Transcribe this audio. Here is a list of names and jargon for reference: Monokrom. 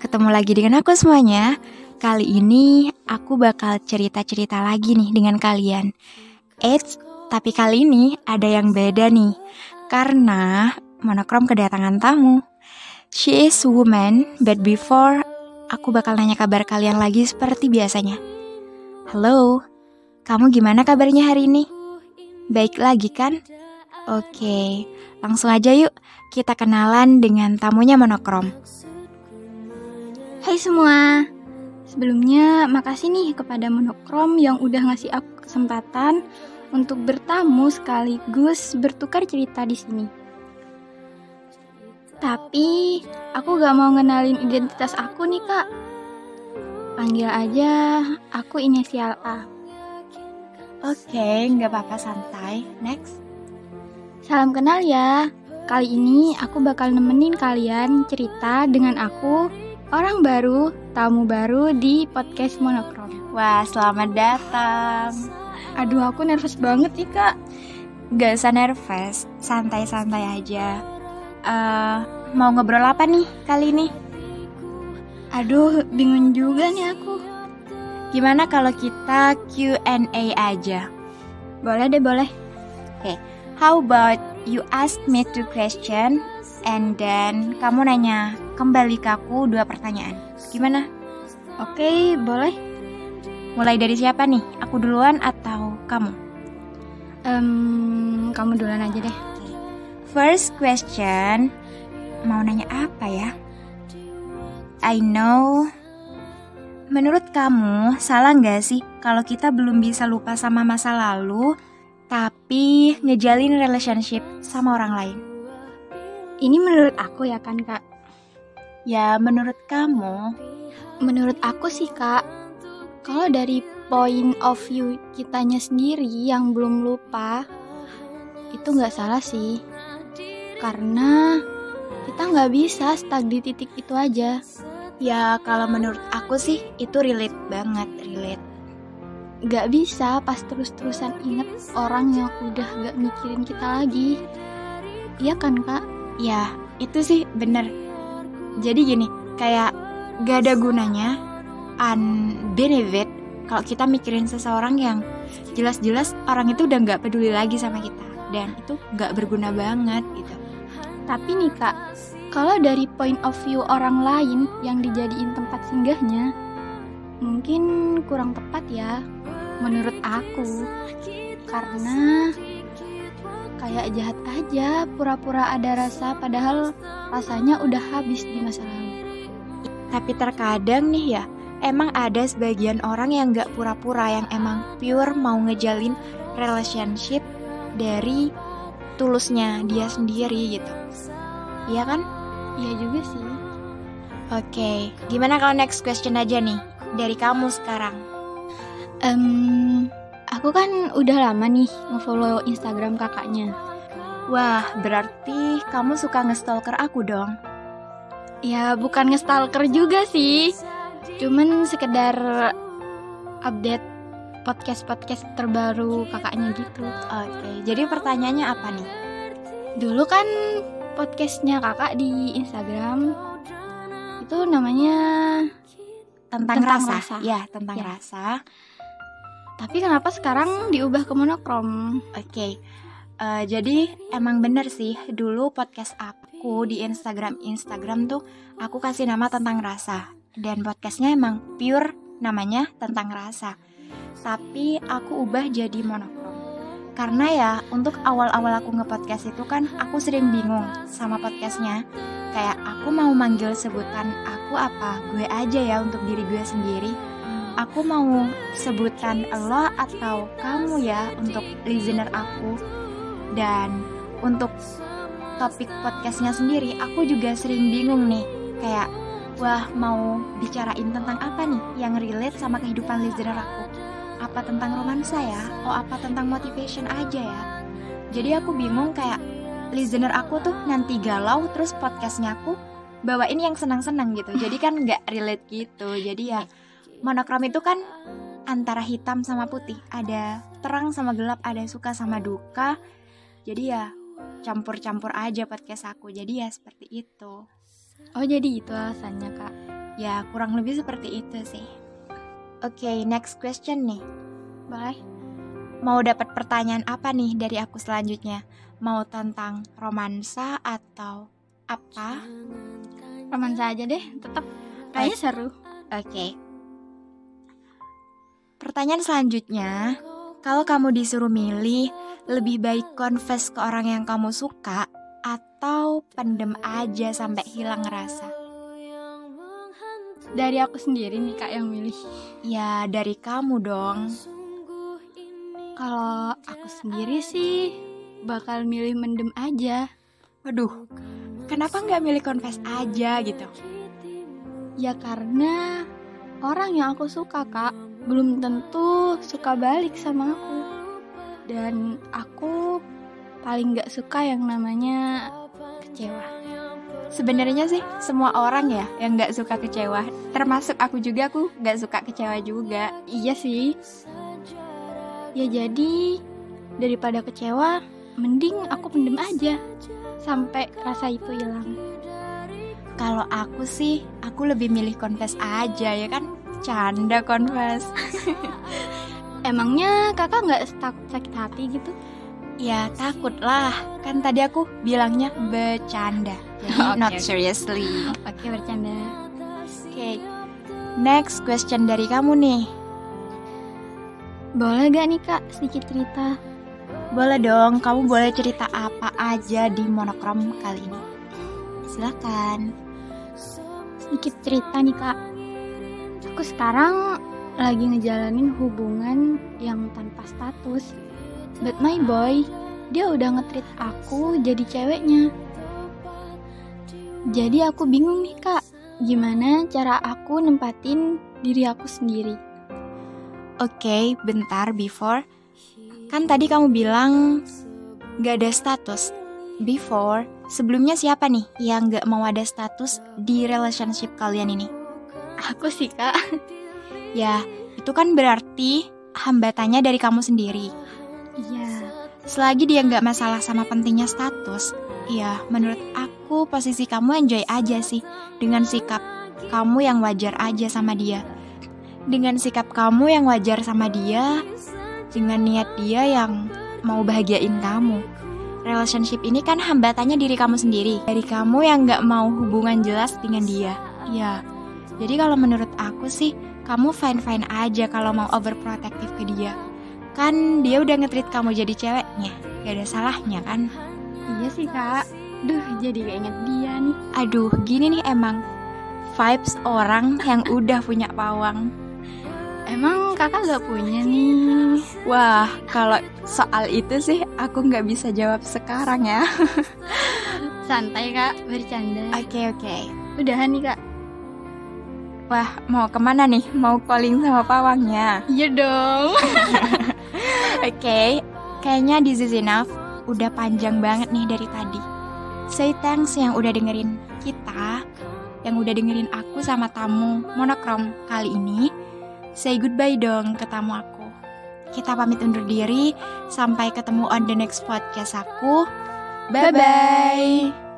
Ketemu lagi dengan aku semuanya. Kali ini aku bakal cerita-cerita lagi nih dengan kalian. Eits, tapi kali ini ada yang beda nih. Karena Monokrom kedatangan tamu. She is woman, but before aku bakal nanya kabar kalian lagi seperti biasanya. Halo, kamu gimana kabarnya hari ini? Baik lagi kan? Oke, langsung aja yuk kita kenalan dengan tamunya Monokrom. Hai semua, sebelumnya makasih nih kepada Monokrom yang udah ngasih aku kesempatan untuk bertamu sekaligus bertukar cerita di sini. Tapi aku gak mau ngenalin identitas aku nih kak. Panggil aja aku inisial A. Oke, gak apa-apa, santai. Next. Salam kenal ya. Kali ini aku bakal nemenin kalian cerita dengan aku, orang baru, tamu baru di podcast Monokrom. Wah, selamat datang. Aduh, aku nervous banget nih kak. Gak usah nervous, santai-santai aja. Mau ngobrol apa nih kali ini? Aduh, bingung juga nih aku. Gimana kalau kita Q&A aja? Boleh deh, boleh. Oke, how about you ask me two question and then kamu nanya kembali ke aku 2 pertanyaan. Gimana? Oke, boleh. Mulai dari siapa nih? Aku duluan atau kamu? Kamu duluan aja deh. First question. Mau nanya apa ya? I know. Menurut kamu, salah gak sih kalau kita belum bisa lupa sama masa lalu, tapi ngejalin relationship sama orang lain? Ini menurut aku ya kan kak? Ya, menurut kamu? Menurut aku sih, kak, kalau dari point of view kitanya sendiri yang belum lupa, itu nggak salah sih. Karena kita nggak bisa stuck di titik itu aja. Ya, kalau menurut aku sih, itu relate banget, relate. Nggak bisa pas terus-terusan inget orang yang udah nggak mikirin kita lagi. Iya kan, kak? Ya, itu sih bener. Jadi gini, kayak gak ada gunanya, unbenefit, kalau kita mikirin seseorang yang jelas-jelas orang itu udah gak peduli lagi sama kita. Dan itu gak berguna banget gitu. Tapi nih kak, kalau dari point of view orang lain yang dijadiin tempat singgahnya, mungkin kurang tepat ya, menurut aku. Karena kayak jahat aja, pura-pura ada rasa padahal rasanya udah habis di masa lalu. Tapi terkadang nih ya, emang ada sebagian orang yang gak pura-pura, yang emang pure mau ngejalin relationship dari tulusnya dia sendiri gitu. Iya kan? Iya juga sih. Oke, gimana kalau next question aja nih dari kamu sekarang? Aku kan udah lama nih nge-follow Instagram kakaknya. Wah, berarti kamu suka nge-stalker aku dong? Ya, bukan nge-stalker juga sih. Cuman sekedar update podcast-podcast terbaru kakaknya gitu. Oke, jadi pertanyaannya apa nih? Dulu kan podcastnya kakak di Instagram itu namanya Tentang Rasa. Ya, Tentang Rasa. Tapi kenapa sekarang diubah ke Monokrom? Oke, jadi emang bener sih, dulu podcast aku di Instagram tuh aku kasih nama Tentang Rasa. Dan podcastnya emang pure namanya Tentang Rasa. Tapi aku ubah jadi Monokrom. Karena ya, untuk awal-awal aku nge-podcast itu kan aku sering bingung sama podcastnya. Kayak aku mau manggil sebutan aku apa? Gue aja ya untuk diri gue sendiri. Aku mau sebutan lo atau kamu ya untuk listener aku. Dan untuk topik podcastnya sendiri, aku juga sering bingung nih. Kayak, wah mau bicarain tentang apa nih yang relate sama kehidupan listener aku. Apa tentang romansa ya? Oh, apa tentang motivation aja ya? Jadi aku bingung kayak listener aku tuh nanti galau, terus podcastnya aku bawain yang senang-senang gitu. Jadi kan gak relate gitu. Jadi ya, Monokrom itu kan antara hitam sama putih, ada terang sama gelap, ada suka sama duka. Jadi ya campur-campur aja podcast aku. Jadi ya seperti itu. Oh, jadi itu alasannya kak? Ya, kurang lebih seperti itu sih. Oke, next question nih. Boleh? Mau dapat pertanyaan apa nih dari aku selanjutnya? Mau tentang romansa atau apa? Romansa aja deh, tetap kayaknya seru. Oke. Pertanyaan selanjutnya, kalau kamu disuruh milih, lebih baik confess ke orang yang kamu suka atau pendem aja sampai hilang rasa? Dari aku sendiri nih Kak yang milih. Ya, dari kamu dong. Kalau aku sendiri sih bakal milih mendem aja. Waduh, kenapa nggak milih confess aja gitu? Ya karena orang yang aku suka Kak belum tentu suka balik sama aku. Dan aku paling nggak suka yang namanya kecewa. Sebenarnya sih semua orang ya yang nggak suka kecewa. Termasuk aku juga, aku nggak suka kecewa juga. Iya sih. Ya jadi daripada kecewa, mending aku pendem aja sampai rasa itu hilang. Kalau aku sih, aku lebih milih confess aja, ya kan? Canda confess. Emangnya kakak gak takut sakit hati gitu? Ya takut lah, kan tadi aku bilangnya bercanda. Okay. Not seriously. Oke, bercanda. Oke, next question dari kamu nih. Boleh gak nih Kak sedikit cerita? Boleh dong, kamu boleh cerita apa aja di Monokrom kali ini. Silakan. Sedikit cerita nih Kak. Aku sekarang lagi ngejalanin hubungan yang tanpa status. But my boy, dia udah nge-treat aku jadi ceweknya. Jadi aku bingung nih Kak, gimana cara aku nempatin diri aku sendiri. Oke, bentar before. Kan tadi kamu bilang gak ada status. Before, sebelumnya siapa nih yang gak mau ada status di relationship kalian ini? Aku sih Kak. Ya, itu kan berarti hambatannya dari kamu sendiri. Iya. Selagi dia gak masalah sama pentingnya status, ya menurut aku posisi kamu enjoy aja sih. Dengan sikap kamu yang wajar aja sama dia, dengan sikap kamu yang wajar sama dia, dengan niat dia yang mau bahagiain kamu. Relationship ini kan hambatannya diri kamu sendiri, dari kamu yang gak mau hubungan jelas dengan dia. Ya, jadi kalau menurut aku sih, kamu fine-fine aja kalau mau overprotective ke dia. Kan dia udah nge-treat kamu jadi ceweknya, gak ada salahnya kan? Iya sih Kak. Duh, jadi gak inget dia nih. Aduh, gini nih emang vibes orang yang udah punya pawang. Emang kakak gak punya nih? Wah, kalau soal itu sih aku gak bisa jawab sekarang ya. Santai Kak, bercanda. Oke. Udahan nih Kak. Wah, mau kemana nih? Mau calling sama pawangnya? Iya dong. Oke, kayaknya this is enough. Udah panjang banget nih dari tadi. Say thanks yang udah dengerin kita, yang udah dengerin aku sama tamu Monokrom kali ini. Say goodbye dong ke tamu aku. Kita pamit undur diri. Sampai ketemu on the next podcast aku. Bye-bye.